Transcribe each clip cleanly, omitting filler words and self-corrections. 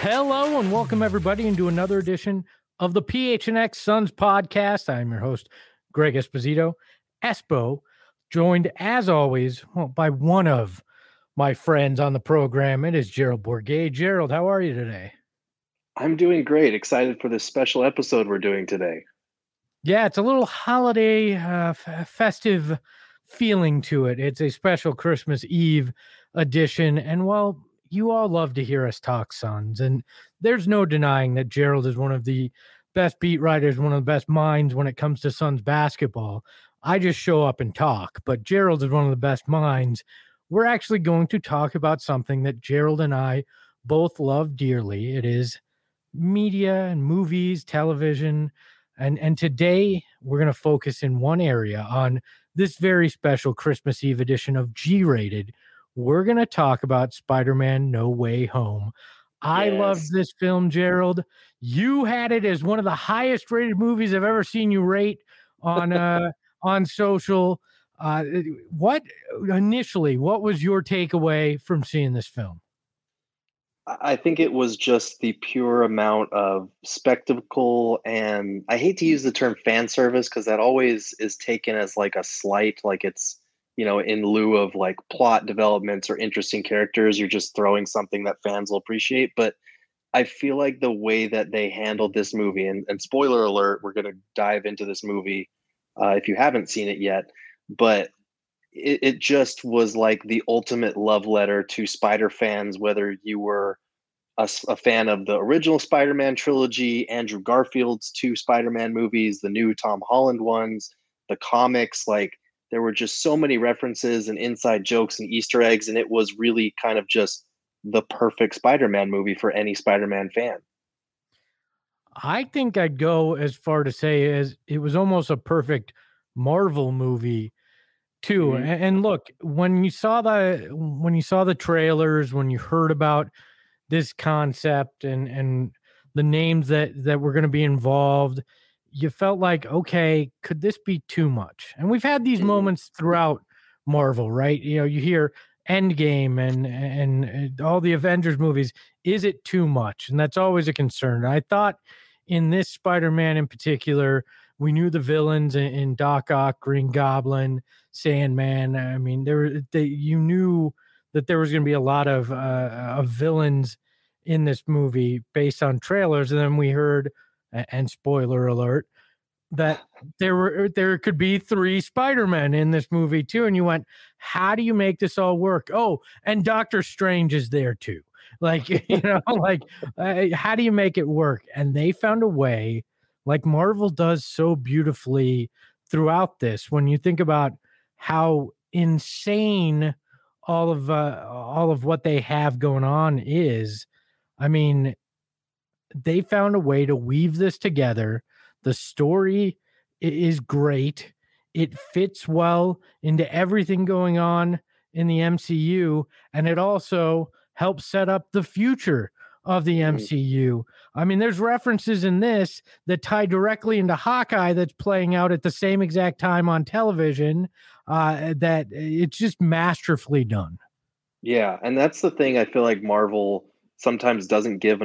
Hello and welcome everybody into another edition of the PHNX Suns Podcast. I'm your host, Greg Esposito, joined as always by one of my friends on the program. It is Gerald Bourguet. Gerald, how are you today? I'm doing great. Excited for this special episode we're doing today. Yeah, it's a little holiday, festive feeling to it. It's a special Christmas Eve edition. And while you all love to hear us talk Suns, and there's no denying that Gerald is one of the best beat writers, one of the best minds when it comes to Suns basketball. I just show up and talk, but Gerald is one of the best minds. We're actually going to talk about something that Gerald and I both love dearly. It is media and movies, television. And today we're going to focus in one area on this very special Christmas Eve edition of G-Rated. We're going to talk about Spider-Man No Way Home. I loved this film, Gerald. You had it as one of the highest rated movies I've ever seen you rate on on social. What was your takeaway from seeing this film? I think it was just the pure amount of spectacle, and I hate to use the term fan service because that always is taken as like a slight, like it's, you know, in lieu of like plot developments or interesting characters, you're just throwing something that fans will appreciate. But I feel like the way that they handled this movie, and spoiler alert, we're going to dive into this movie if you haven't seen it yet, but it just was like the ultimate love letter to Spider fans, whether you were a fan of the original Spider-Man trilogy, Andrew Garfield's two Spider-Man movies, the new Tom Holland ones, the comics. Like, there were just so many references and inside jokes and Easter eggs, and it was really kind of just the perfect Spider-Man movie for any Spider-Man fan. I think I'd go as far to say as it was almost a perfect Marvel movie too. Mm-hmm. And look, when you saw the trailers, when you heard about this concept and the names that were going to be involved, you felt like, okay, could this be too much? And we've had these moments throughout Marvel, right? You know, you hear Endgame and all the Avengers movies. Is it too much? And that's always a concern. I thought in this Spider-Man in particular, we knew the villains in Doc Ock, Green Goblin, Sandman. I mean, you knew that there was going to be a lot of villains in this movie based on trailers. And then we heard, and spoiler alert, that there could be three Spider-Men in this movie too. And you went, how do you make this all work? Oh, and Doctor Strange is there too. Like, you know, like, how do you make it work? And they found a way, like Marvel does so beautifully throughout this. When you think about how insane all of what they have going on is, I mean, they found a way to weave this together. The story is great. It fits well into everything going on in the MCU, and it also helps set up the future of the MCU. I mean, there's references in this that tie directly into Hawkeye that's playing out at the same exact time on television, that it's just masterfully done. Yeah, and that's the thing I feel like Marvel sometimes doesn't get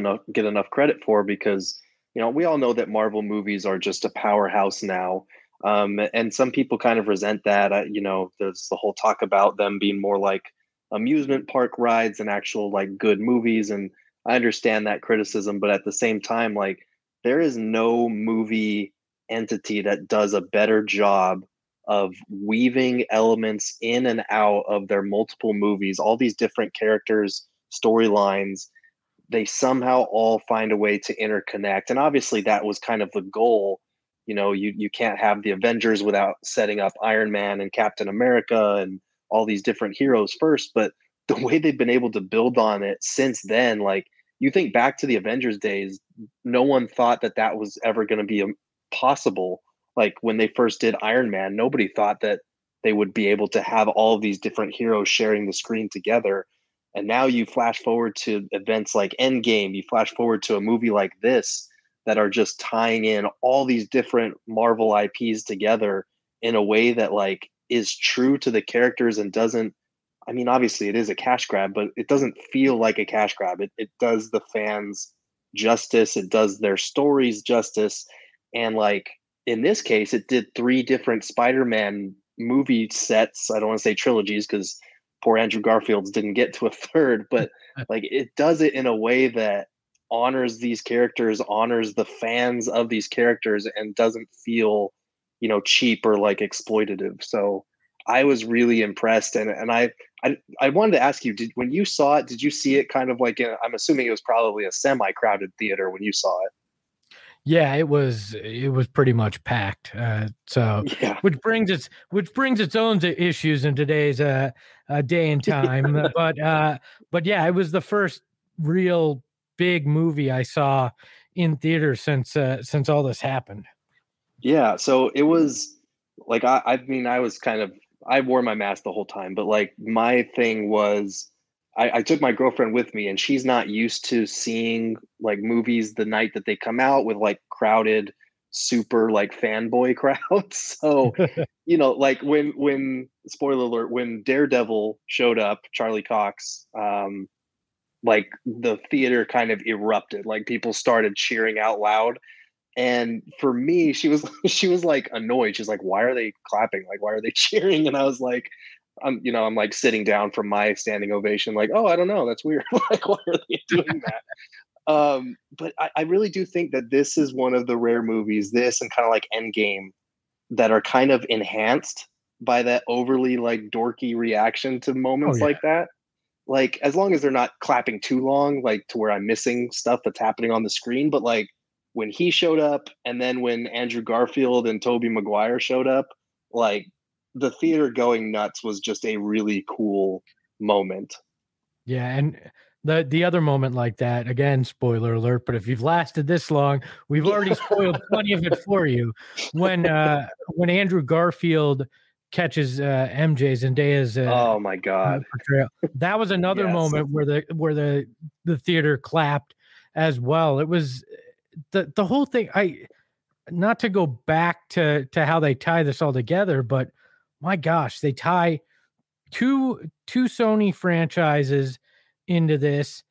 enough credit for, because, you know, we all know that Marvel movies are just a powerhouse now. And some people kind of resent that. You know, there's the whole talk about them being more like amusement park rides and actual like good movies, and I understand that criticism, but at the same time, like, there is no movie entity that does a better job of weaving elements in and out of their multiple movies, all these different characters, storylines. They somehow all find a way to interconnect. And obviously that was kind of the goal, You know, you can't have the Avengers without setting up Iron Man and Captain America and all these different heroes first. But the way they've been able to build on it since then, like, you think back to the Avengers days, no one thought that that was ever going to be possible. Like, when they first did Iron Man, nobody thought that they would be able to have all of these different heroes sharing the screen together. And now you flash forward to events like Endgame, you flash forward to a movie like this that are just tying in all these different Marvel IPs together in a way that, like, is true to the characters and doesn't, I mean, obviously it is a cash grab, but it doesn't feel like a cash grab. It does the fans justice. It does their stories justice. And, like, in this case, it did 3 different Spider-Man movie sets. I don't want to say trilogies, because poor Andrew Garfield's didn't get to a third, but like, it does it in a way that honors these characters, honors the fans of these characters, and doesn't feel, you know, cheap or like exploitative. So I was really impressed. And I wanted to ask you, when you saw it, did you see it kind of like, I'm assuming it was probably a semi-crowded theater when you saw it? Yeah, it was pretty much packed. Which brings its own issues in today's day and time. But yeah, it was the first real big movie I saw in theater since all this happened. Yeah, so it was like, I wore my mask the whole time, but like, my thing was, I took my girlfriend with me, and she's not used to seeing like movies the night that they come out with like crowded, super like fanboy crowds. So, you know, like when spoiler alert, when Daredevil showed up, Charlie Cox, like, the theater kind of erupted, like people started cheering out loud. And for me, she was like annoyed. She's like, why are they clapping? Like, why are they cheering? And I was like, I'm like sitting down from my standing ovation, like, oh, I don't know, that's weird. Like, why are they doing that? But I really do think that this is one of the rare movies, this and kind of like Endgame, that are kind of enhanced by that overly like dorky reaction to moments like that. Like, as long as they're not clapping too long, like to where I'm missing stuff that's happening on the screen. But like, when he showed up, and then when Andrew Garfield and Tobey Maguire showed up, like, the theater going nuts was just a really cool moment. Yeah. And the other moment like that, again, spoiler alert, but if you've lasted this long, we've already spoiled plenty of it for you. When Andrew Garfield catches MJ, Zendaya's oh my God, portrayal, that was another moment where the theater clapped as well. It was the whole thing. Not to go back to how they tie this all together, but my gosh, they tie two Sony franchises into this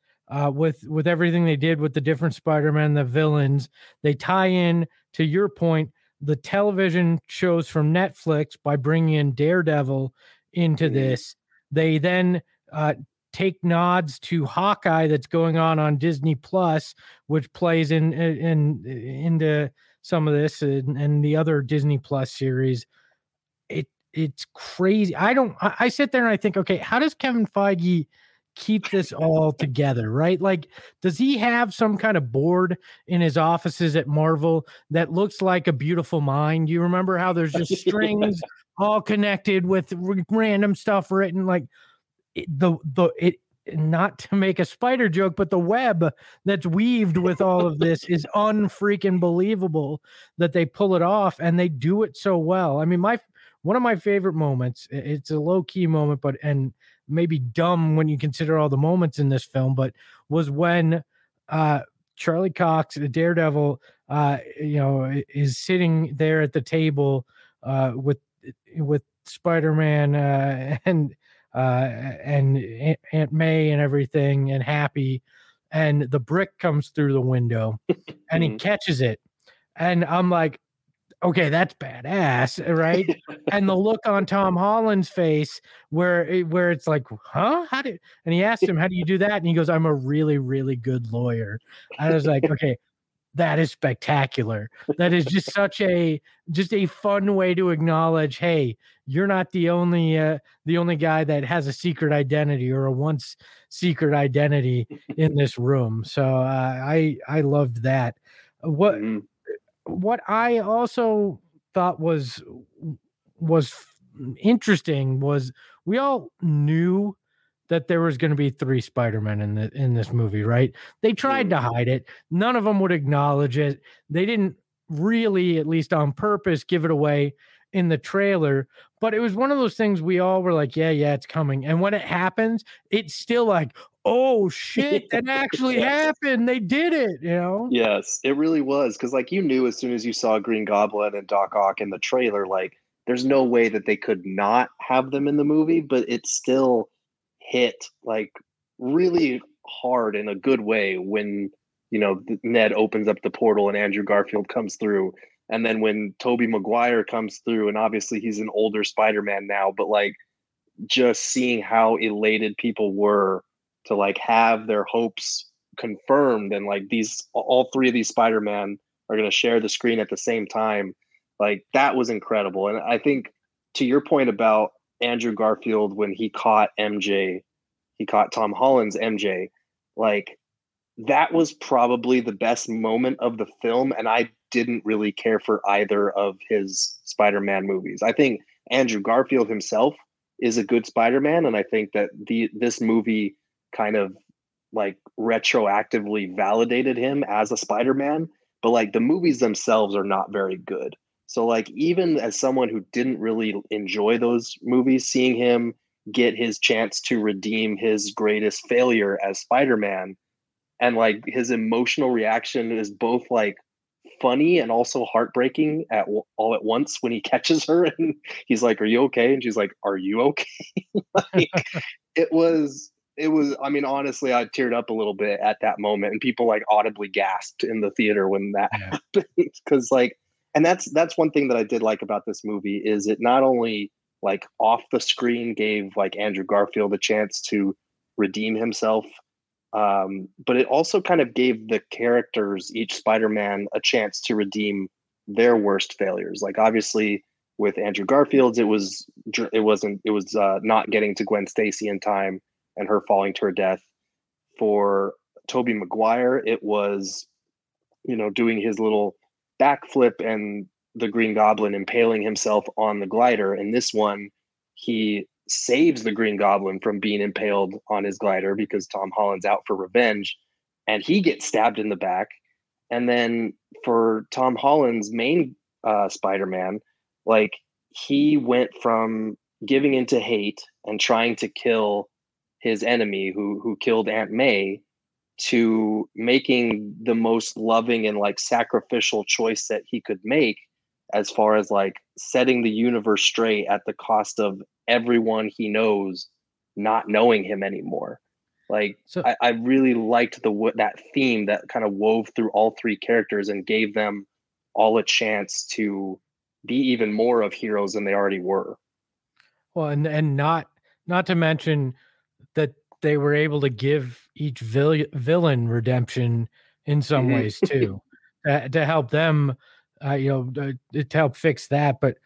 with everything they did with the different Spider-Man, the villains. They tie in, to your point, the television shows from Netflix by bringing in Daredevil into this. They then take nods to Hawkeye that's going on Disney Plus, which plays into some of this and the other Disney Plus series. It's crazy. I sit there and I think, okay, how does Kevin Feige keep this all together, right? Like, does he have some kind of board in his offices at Marvel that looks like a beautiful mind? You remember how there's just strings all connected with random stuff written, like not to make a spider joke, but the web that's weaved with all of this is unfreaking believable that they pull it off, and they do it so well. I mean, one of my favorite moments, it's a low key moment, but, and maybe dumb when you consider all the moments in this film, but was when Charlie Cox, the Daredevil, is sitting there at the table with Spider-Man and Aunt May and everything, and Happy, and the brick comes through the window and he catches it. And I'm like, okay, that's badass, right? And the look on Tom Holland's face where it's like, huh? And he asked him, how do you do that? And he goes, I'm a really, really good lawyer. I was like, okay, that is spectacular. That is just such a fun way to acknowledge, hey, you're not the only guy that has a secret identity or a once secret identity in this room. So I loved that. What what I also thought was interesting was we all knew that there was going to be three Spider-Men in this movie, right? They tried to hide it. None of them would acknowledge it. They didn't really, at least on purpose, give it away in the trailer. But it was one of those things we all were like, yeah, it's coming. And when it happens, it's still like, oh shit, that actually happened. They did it, you know? Yes, it really was. Because like you knew as soon as you saw Green Goblin and Doc Ock in the trailer, like there's no way that they could not have them in the movie, but it still hit like really hard in a good way when, you know, Ned opens up the portal and Andrew Garfield comes through. And then when Tobey Maguire comes through, and obviously he's an older Spider-Man now, but like just seeing how elated people were to like have their hopes confirmed, and like these, all three of these Spider-Man are going to share the screen at the same time. Like that was incredible. And I think to your point about Andrew Garfield, when he caught MJ, he caught Tom Holland's MJ, like that was probably the best moment of the film. And I didn't really care for either of his Spider-Man movies. I think Andrew Garfield himself is a good Spider-Man. And I think that this movie kind of like retroactively validated him as a Spider-Man, but like the movies themselves are not very good. So like, even as someone who didn't really enjoy those movies, seeing him get his chance to redeem his greatest failure as Spider-Man, and like his emotional reaction is both like funny and also heartbreaking all at once when he catches her and he's like, "Are you okay?" And she's like, "Are you okay?" Like it was, I mean, honestly, I teared up a little bit at that moment, and people like audibly gasped in the theater when that happened. Cause like, and that's one thing that I did like about this movie is it not only like off the screen gave like Andrew Garfield a chance to redeem himself, but it also kind of gave the characters, each Spider-Man, a chance to redeem their worst failures. Like obviously with Andrew Garfield's, it was not getting to Gwen Stacy in time and her falling to her death. For Tobey Maguire, it was, you know, doing his little backflip and the Green Goblin impaling himself on the glider. In this one, he saves the Green Goblin from being impaled on his glider because Tom Holland's out for revenge, and he gets stabbed in the back. And then for Tom Holland's main Spider-Man, like he went from giving into hate and trying to kill his enemy who killed Aunt May to making the most loving and like sacrificial choice that he could make, as far as like setting the universe straight at the cost of everyone he knows not knowing him anymore. Like so, I really liked that theme that kind of wove through all three characters and gave them all a chance to be even more of heroes than they already were. Well, and not to mention that they were able to give each villain redemption in some ways too, to help them. To help fix that. But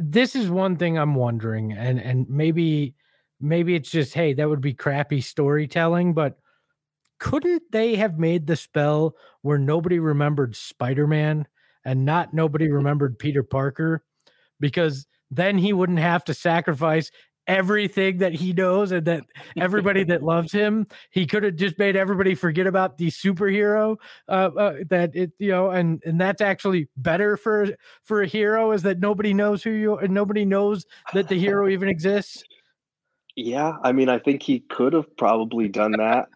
this is one thing I'm wondering, and maybe it's just, hey, that would be crappy storytelling, but couldn't they have made the spell where nobody remembered Spider-Man and nobody remembered Peter Parker? Because then he wouldn't have to sacrifice everything that he knows and that everybody that loves him. He could have just made everybody forget about the superhero and that's actually better for a hero, is that nobody knows who you are and nobody knows that the hero even exists. Yeah. I mean, I think he could have probably done that.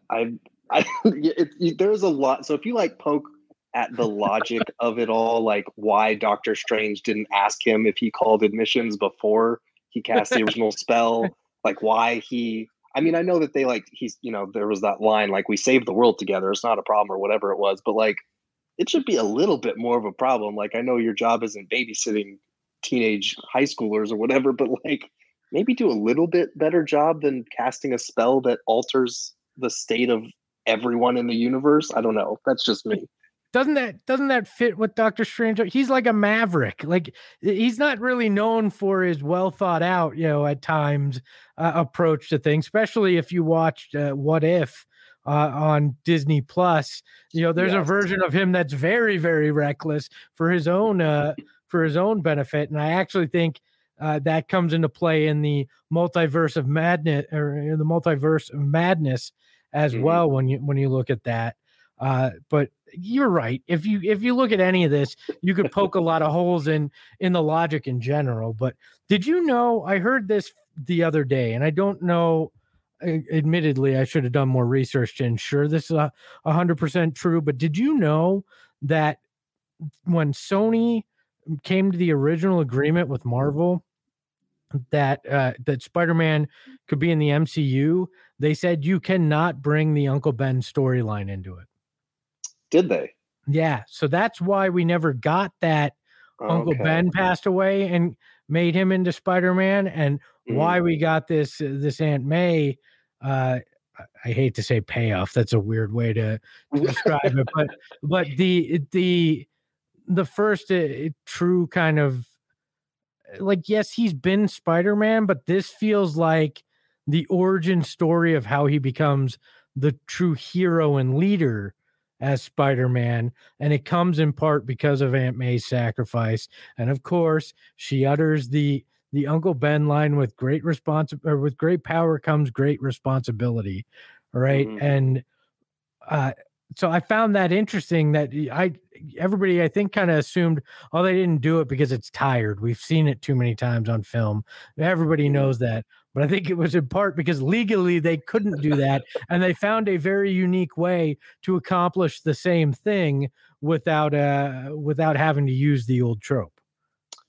There's a lot. So if you like poke at the logic of it all, like why Doctor Strange didn't ask him if he called admissions before he cast the original spell, like why he, I mean, I know that they like, he's, you know, there was that line, like we saved the world together, it's not a problem, or whatever it was, but like, it should be a little bit more of a problem. Like, I know your job isn't babysitting teenage high schoolers or whatever, but like maybe do a little bit better job than casting a spell that alters the state of everyone in the universe. I don't know. That's just me. Doesn't that fit with Doctor Strange? He's like a maverick. Like he's not really known for his well thought out, at times approach to things, especially if you watched What If on Disney Plus. You know, there's a version of him that's very, very reckless for his own benefit. And I actually think that comes into play in the Multiverse of Madness, or in the Multiverse of Madness as well. When you look at that, but you're right. If you look at any of this, you could poke a lot of holes in the logic in general. But did you know, I heard this the other day, and I don't know, admittedly, I should have done more research to ensure this is 100% true. But did you know that when Sony came to the original agreement with Marvel that Spider-Man could be in the MCU, they said you cannot bring the Uncle Ben storyline into it. Did they? Yeah. So that's why we never got that Uncle Ben passed away and made him into Spider-Man, and why we got this Aunt May. I hate to say payoff. That's a weird way to describe it, but the first true kind of, like, yes, he's been Spider-Man, but this feels like the origin story of how he becomes the true hero and leader as Spider-Man, and it comes in part because of Aunt May's sacrifice. And of course, she utters the Uncle Ben line, with great power comes great responsibility. All right. Mm-hmm. And so I found that interesting that everybody, I think, kind of assumed, oh, they didn't do it because it's tired. We've seen it too many times on film. Everybody knows that. But I think it was in part because legally they couldn't do that, and they found a very unique way to accomplish the same thing without having to use the old trope.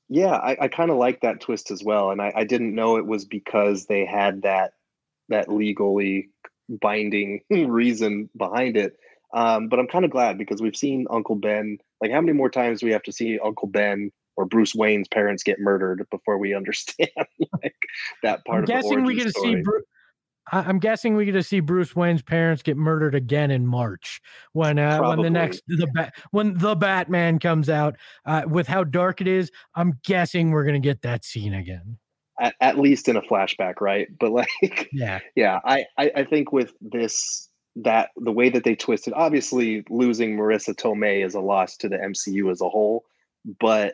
Yeah, I kind of like that twist as well, and I didn't know it was because they had that legally binding reason behind it. But I'm kind of glad, because we've seen Uncle Ben. Like, how many more times do we have to see Uncle Ben or Bruce Wayne's parents get murdered before we understand like that part of the origin story? I'm guessing we get to see Bruce Wayne's parents get murdered again in March when the Batman comes out. With how dark it is, I'm guessing we're gonna get that scene again. At least in a flashback, right? But like, yeah. I think with this, that the way that they twisted, obviously losing Marissa Tomei is a loss to the MCU as a whole, but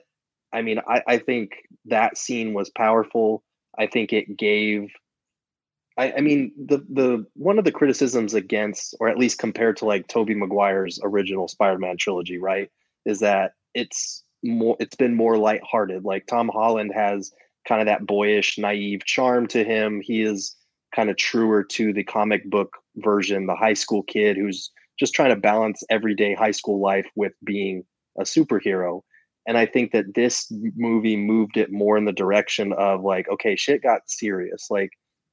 I mean, I think that scene was powerful. I think it gave, I mean, the one of the criticisms against, or at least compared to, like, Tobey Maguire's original Spider-Man trilogy, right, is that it's been more lighthearted. Like, Tom Holland has kind of that boyish, naive charm to him. He is kind of truer to the comic book version, the high school kid who's just trying to balance everyday high school life with being a superhero. And I think that this movie moved it more in the direction of, like, okay, shit got serious. Like,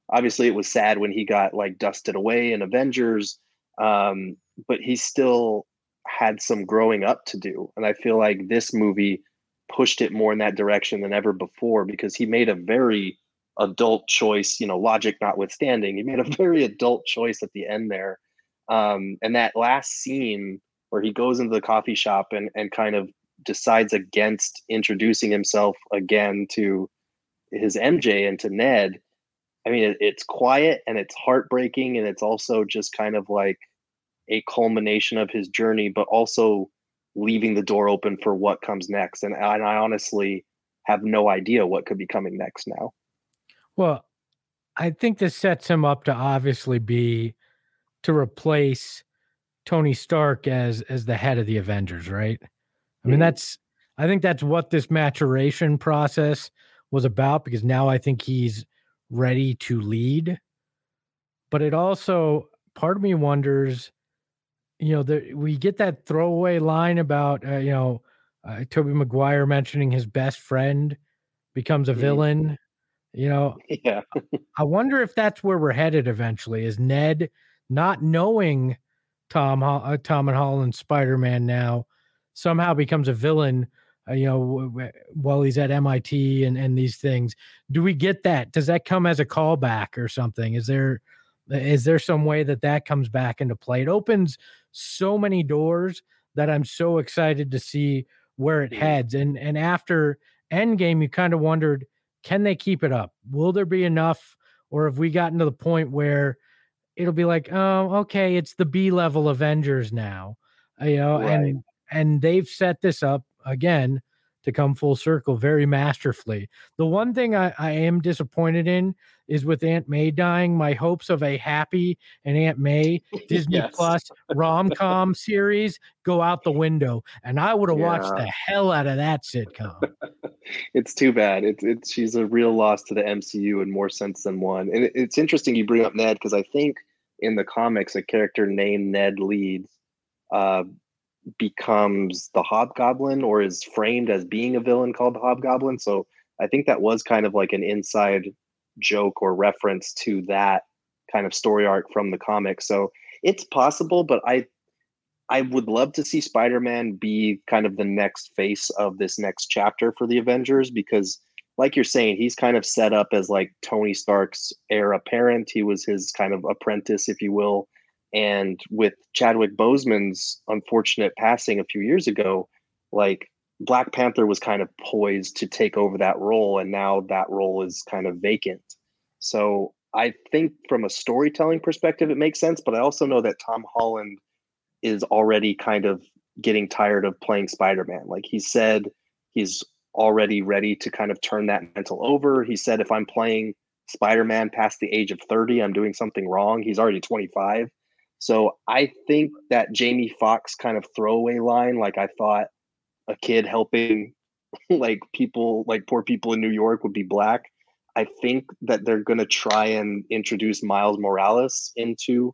obviously it was sad when he got, like, dusted away in Avengers, but he still had some growing up to do. And I feel like this movie pushed it more in that direction than ever before, because he made a very adult choice, you know, logic notwithstanding. He made a very adult choice at the end there. And that last scene where he goes into the coffee shop and kind of decides against introducing himself again to his MJ and to Ned. I mean, it's quiet and it's heartbreaking, and it's also just kind of like a culmination of his journey, but also leaving the door open for what comes next. And I honestly have no idea what could be coming next now. Well, I think this sets him up to obviously be to replace Tony Stark as the head of the Avengers, right? I mean, I think that's what this maturation process was about, because now I think he's ready to lead. But it also, part of me wonders, you know, we get that throwaway line about, Tobey Maguire mentioning his best friend becomes a villain, you know. Yeah. I wonder if that's where we're headed eventually, is Ned not knowing Tom and Holland's Spider-Man now somehow becomes a villain, while he's at MIT and these things. Do we get that? Does that come as a callback or something? Is there some way that comes back into play? It opens so many doors that I'm so excited to see where it heads. And after Endgame, you kind of wondered, can they keep it up? Will there be enough? Or have we gotten to the point where it'll be like, oh, okay, it's the B-level Avengers now, you know, right. And they've set this up again to come full circle very masterfully. The one thing I am disappointed in is with Aunt May dying, my hopes of a Happy and Aunt May Disney Plus rom-com series go out the window. And I would have watched the hell out of that sitcom. It's too bad. It's she's a real loss to the MCU in more sense than one. And it's interesting you bring up Ned, because I think in the comics, a character named Ned Leeds becomes the Hobgoblin, or is framed as being a villain called the Hobgoblin. So I think that was kind of like an inside joke or reference to that kind of story arc from the comic. So it's possible, but I would love to see Spider-Man be kind of the next face of this next chapter for the Avengers, because like you're saying, he's kind of set up as like Tony Stark's heir apparent. He was his kind of apprentice, if you will. And with Chadwick Boseman's unfortunate passing a few years ago, like Black Panther was kind of poised to take over that role. And now that role is kind of vacant. So I think from a storytelling perspective, it makes sense. But I also know that Tom Holland is already kind of getting tired of playing Spider-Man. Like he said, he's already ready to kind of turn that mantle over. He said, if I'm playing Spider-Man past the age of 30, I'm doing something wrong. He's already 25. So I think that Jamie Foxx kind of throwaway line, like I thought a kid helping like people, like poor people in New York would be Black. I think that they're going to try and introduce Miles Morales into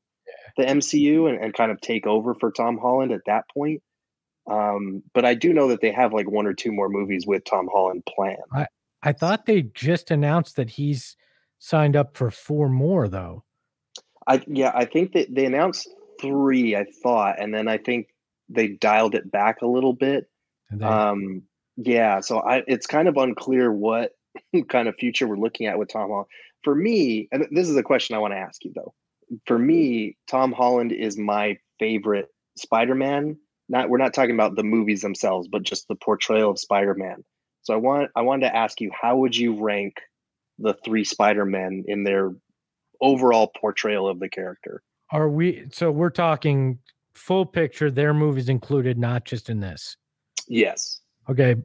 the MCU and kind of take over for Tom Holland at that point. But I do know that they have like one or two more movies with Tom Holland planned. I thought they just announced that he's signed up for 4 more though. I think that they announced 3, I thought, and then I think they dialed it back a little bit. So it's kind of unclear what kind of future we're looking at with Tom Holland. For me, and this is a question I want to ask you though. For me, Tom Holland is my favorite Spider-Man. We're not talking about the movies themselves, but just the portrayal of Spider-Man. So I wanted to ask you, how would you rank the 3 Spider-Men in their overall portrayal of the character? We're talking full picture, their movies included, not just in this. Yes. Okay.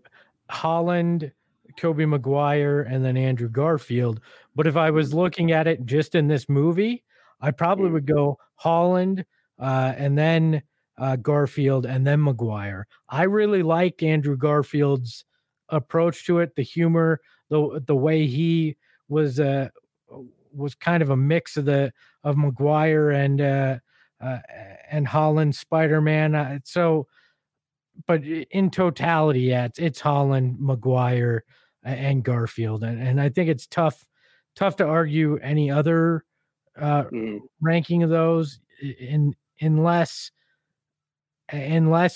Holland, Tobey Maguire, and then Andrew Garfield. But if I was looking at it just in this movie, I probably would go Holland, and then Garfield, and then Maguire. I really liked Andrew Garfield's approach to it, the humor, the way he was kind of a mix of Maguire and Holland Spider-Man. But in totality, it's Holland, Maguire, and Garfield, and I think it's tough to argue any other ranking of those, unless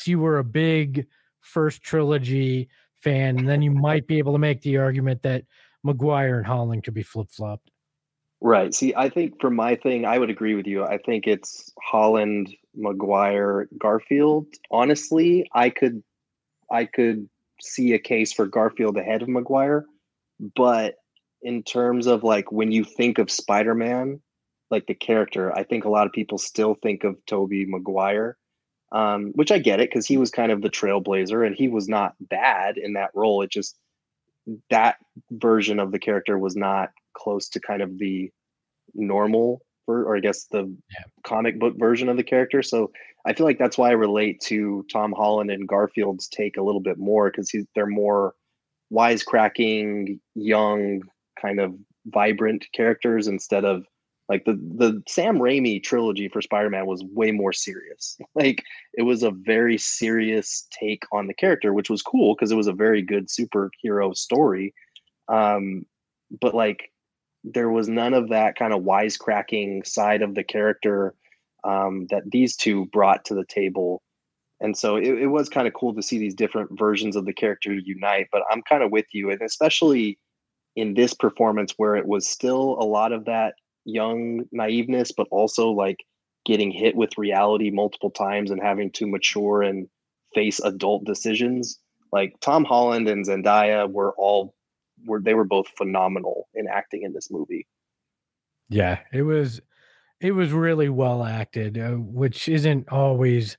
you were a big first trilogy fan, and then you might be able to make the argument that Maguire and Holland could be flip-flopped. Right. See, I think for my thing, I would agree with you. I think it's Holland, Maguire, Garfield. Honestly, I could see a case for Garfield ahead of Maguire, but in terms of like when you think of Spider-Man, like the character, I think a lot of people still think of Tobey Maguire, which I get it because he was kind of the trailblazer and he was not bad in that role. It just that version of the character was not close to kind of the normal comic book version of the character. So I feel like that's why I relate to Tom Holland and Garfield's take a little bit more, because they're more wisecracking, young, kind of vibrant characters instead of like the Sam Raimi trilogy for Spider-Man was way more serious. Like it was a very serious take on the character, which was cool because it was a very good superhero story. But like, there was none of that kind of wisecracking side of the character that these two brought to the table. And so it was kind of cool to see these different versions of the character unite, but I'm kind of with you. And especially in this performance where it was still a lot of that young naiveness, but also like getting hit with reality multiple times and having to mature and face adult decisions. Like Tom Holland and Zendaya were both phenomenal in acting in this movie. Yeah, it was It was really well acted, which isn't always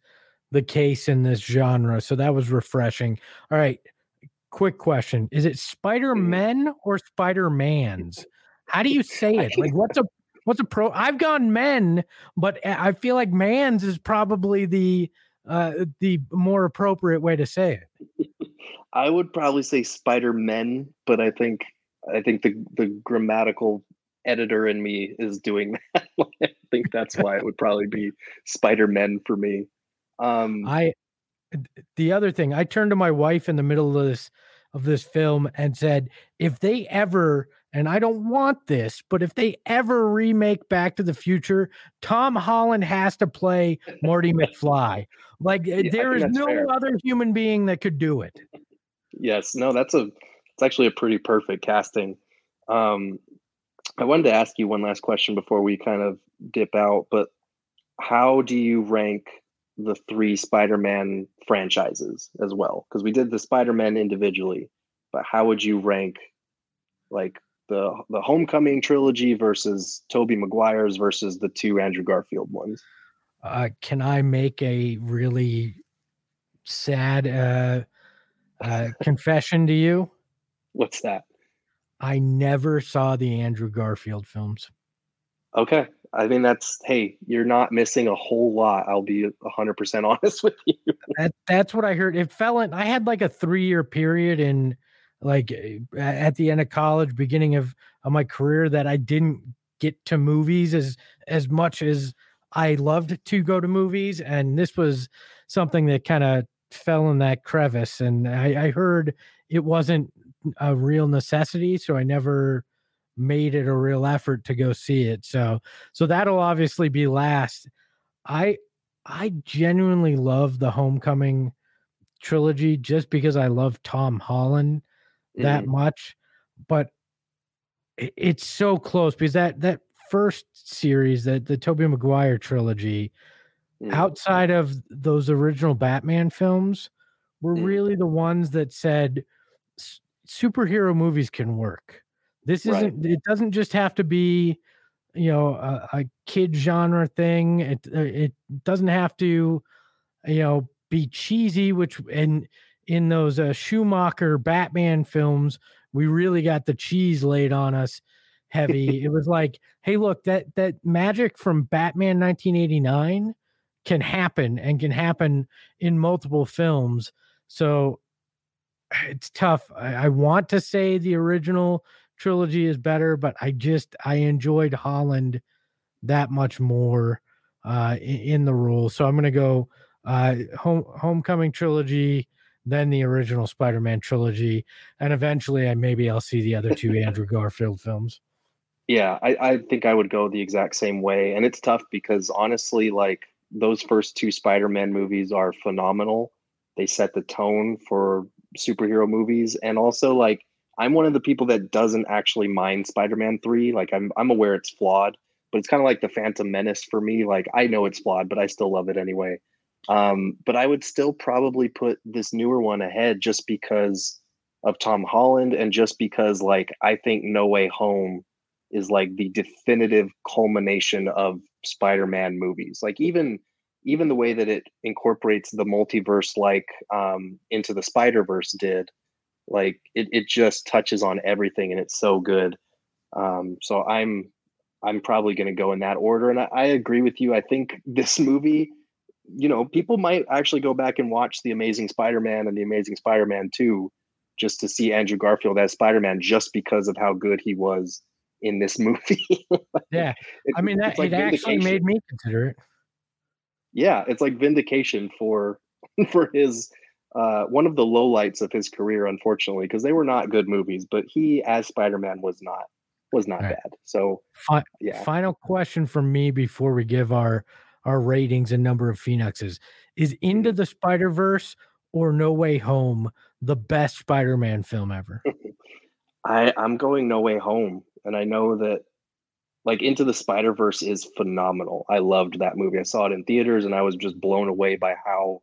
the case in this genre. So that was refreshing. All right. Quick question. Is it Spider-Men or Spider-Mans? How do you say it? Like, what's a pro? I've gone men, but I feel like mans is probably the more appropriate way to say it. I would probably say Spider-Men, but I think the grammatical editor in me is doing that. I think that's why it would probably be Spider-Men for me. The other thing, I turned to my wife in the middle of this film and said, if they ever, and I don't want this, but if they ever remake Back to the Future, Tom Holland has to play Marty McFly. Like, yeah, there is no fair. Other human being that could do it. Yes, no, it's actually a pretty perfect casting. I wanted to ask you one last question before we kind of dip out, but how do you rank the three Spider-Man franchises as well? Because we did the Spider-Man individually, but how would you rank like the Homecoming trilogy versus Tobey Maguire's versus the two Andrew Garfield ones? Can I make a really sad confession to you? What's that? I never saw the Andrew Garfield films. Okay. I mean, you're not missing a whole lot. I'll be 100% honest with you. That's what I heard. It fell in. I had like a 3-year period in like at the end of college, beginning of my career, that I didn't get to movies as much as I loved to go to movies. And this was something that kind of fell in that crevice. And I heard it wasn't a real necessity, so I never made it a real effort to go see it. So that'll obviously be last. I genuinely love the Homecoming trilogy just because I love Tom Holland that much, but it's so close because that first series, that the Tobey Maguire trilogy, outside of those original Batman films, were really the ones that said superhero movies can work. This isn't. Right. It doesn't just have to be, a kid genre thing. It doesn't have to, be cheesy. Which in those Schumacher Batman films, we really got the cheese laid on us heavy. It was like, hey, look, that magic from Batman 1989 can happen in multiple films. So it's tough. I want to say the original trilogy is better, but I enjoyed Holland that much more in the role. So I'm going to go Homecoming trilogy, then the original Spider-Man trilogy, and eventually I'll see the other two Andrew Garfield films. Yeah, I think I would go the exact same way, and it's tough because honestly, like, those first two Spider-Man movies are phenomenal. They set the tone for superhero movies, and also, like, I'm one of the people that doesn't actually mind Spider-Man 3. Like, I'm aware it's flawed, but it's kind of like the Phantom Menace for me. Like, I know it's flawed, but I still love it anyway. But I would still probably put this newer one ahead just because of Tom Holland, and just because, like, I think No Way Home is like the definitive culmination of Spider-Man movies. Like, even the way that it incorporates the multiverse, like Into the Spider-Verse did. Like, it just touches on everything, and it's so good. So I'm probably going to go in that order. And I agree with you. I think this movie, people might actually go back and watch The Amazing Spider-Man and The Amazing Spider-Man 2 just to see Andrew Garfield as Spider-Man, just because of how good he was in this movie. Yeah. It actually made me consider it. Yeah. It's like vindication for his, one of the lowlights of his career, unfortunately, because they were not good movies, but he as Spider-Man was not right. Bad. So Final question from me before we give our ratings and number of PHNXs is, Into the Spider-Verse or No Way Home the best Spider-Man film ever? I'm going No Way Home. And I know that, like, Into the Spider-Verse is phenomenal. I loved that movie. I saw it in theaters and I was just blown away by how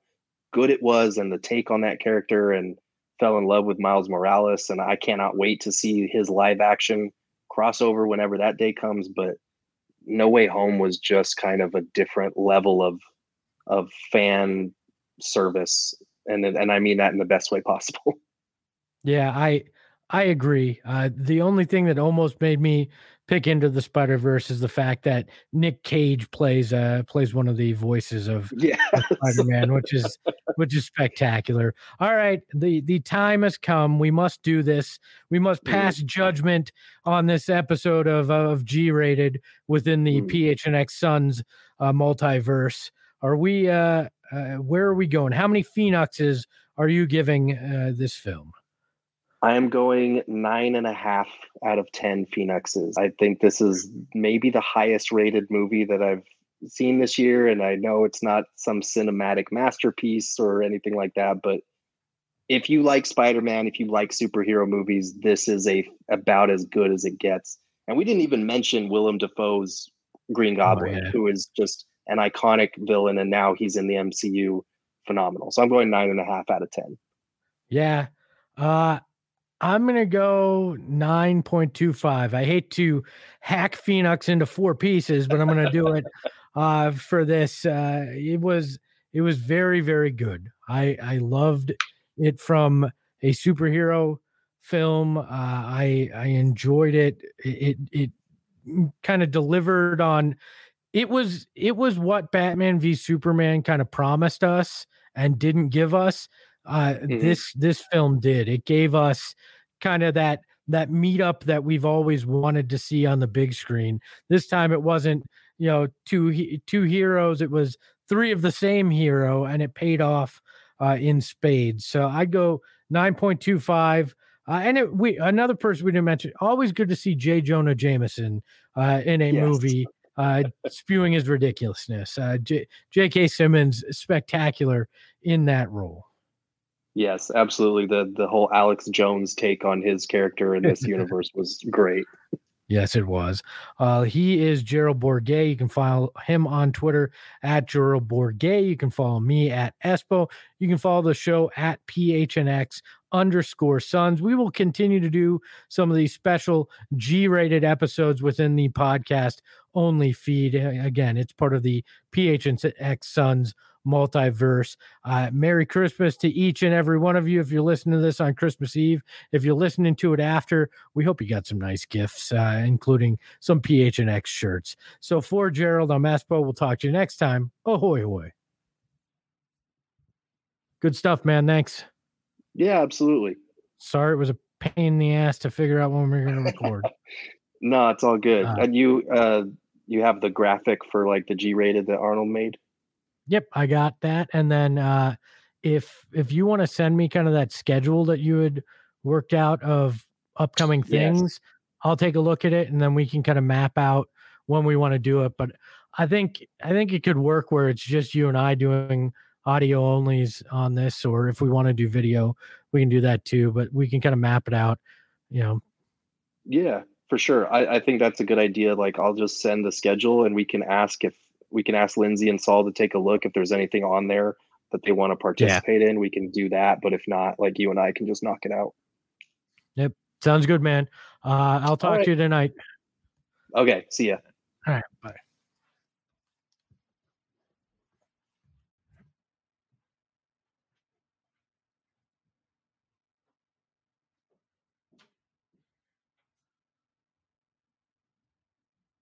good it was, and the take on that character, and fell in love with Miles Morales. And I cannot wait to see his live action crossover whenever that day comes. But No Way Home was just kind of a different level of fan service, and I mean that in the best way possible. Yeah, I agree. The only thing that almost made me pick Into the Spider-Verse is the fact that Nick Cage plays one of the voices of, of Spider-Man, which is spectacular. All right, the time has come. We must do this. We must pass judgment on this episode of G-Rated within the PHNX Suns multiverse. Are we? Where are we going? How many Phoenixes are you giving this film? I am going 9.5 out of 10 Phoenixes. I think this is maybe the highest rated movie that I've seen this year. And I know it's not some cinematic masterpiece or anything like that, but if you like Spider-Man, if you like superhero movies, this is about as good as it gets. And we didn't even mention Willem Dafoe's Green Goblin, who is just an iconic villain. And now he's in the MCU. Phenomenal. So I'm going 9.5 out of 10. Yeah. I'm going to go 9.25. I hate to hack Phoenix into four pieces, but I'm going to do it for this. It was very, very good. I loved it from a superhero film. I enjoyed it. It kind of delivered on, it was what Batman v Superman kind of promised us and didn't give us. This film did. It gave us kind of that meetup that we've always wanted to see on the big screen. This time it wasn't, two heroes. It was three of the same hero, and it paid off in spades. So I'd go 9.25. Another person we didn't mention. Always good to see J. Jonah Jameson in a movie spewing his ridiculousness. J.K. Simmons spectacular in that role. Yes, absolutely. The whole Alex Jones take on his character in this universe was great. Yes, it was. He is Gerald Bourguet. You can follow him on Twitter at Gerald Bourguet. You can follow me at Espo. You can follow the show at PHNX_Suns. We will continue to do some of these special G-rated episodes within the podcast only feed. Again, it's part of the PHNX Suns multiverse. Merry Christmas to each and every one of you. If you're listening to this on Christmas Eve, if you're listening to it after, we hope you got some nice gifts, including some PHNX shirts. So for Gerald, I'm Espo. We'll talk to you next time. Ahoy, ahoy. Good stuff, man. Thanks. Yeah, absolutely. Sorry, it was a pain in the ass to figure out when we were going to record. No, it's all good. And you have the graphic for like the G-rated that Arnold made? Yep, I got that. And then if you want to send me kind of that schedule that you had worked out of upcoming things, I'll take a look at it, and then we can kind of map out when we want to do it. But I think it could work where it's just you and I doing audio onlys on this, or if we want to do video, we can do that too. But we can kind of map it out, Yeah, for sure. I think that's a good idea. Like, I'll just send the schedule, and we can ask if. We can ask Lindsay and Saul to take a look. If there's anything on there that they want to participate in, we can do that. But if not, like, you and I can just knock it out. Yep. Sounds good, man. I'll talk to you tonight. Okay. See ya. All right. Bye.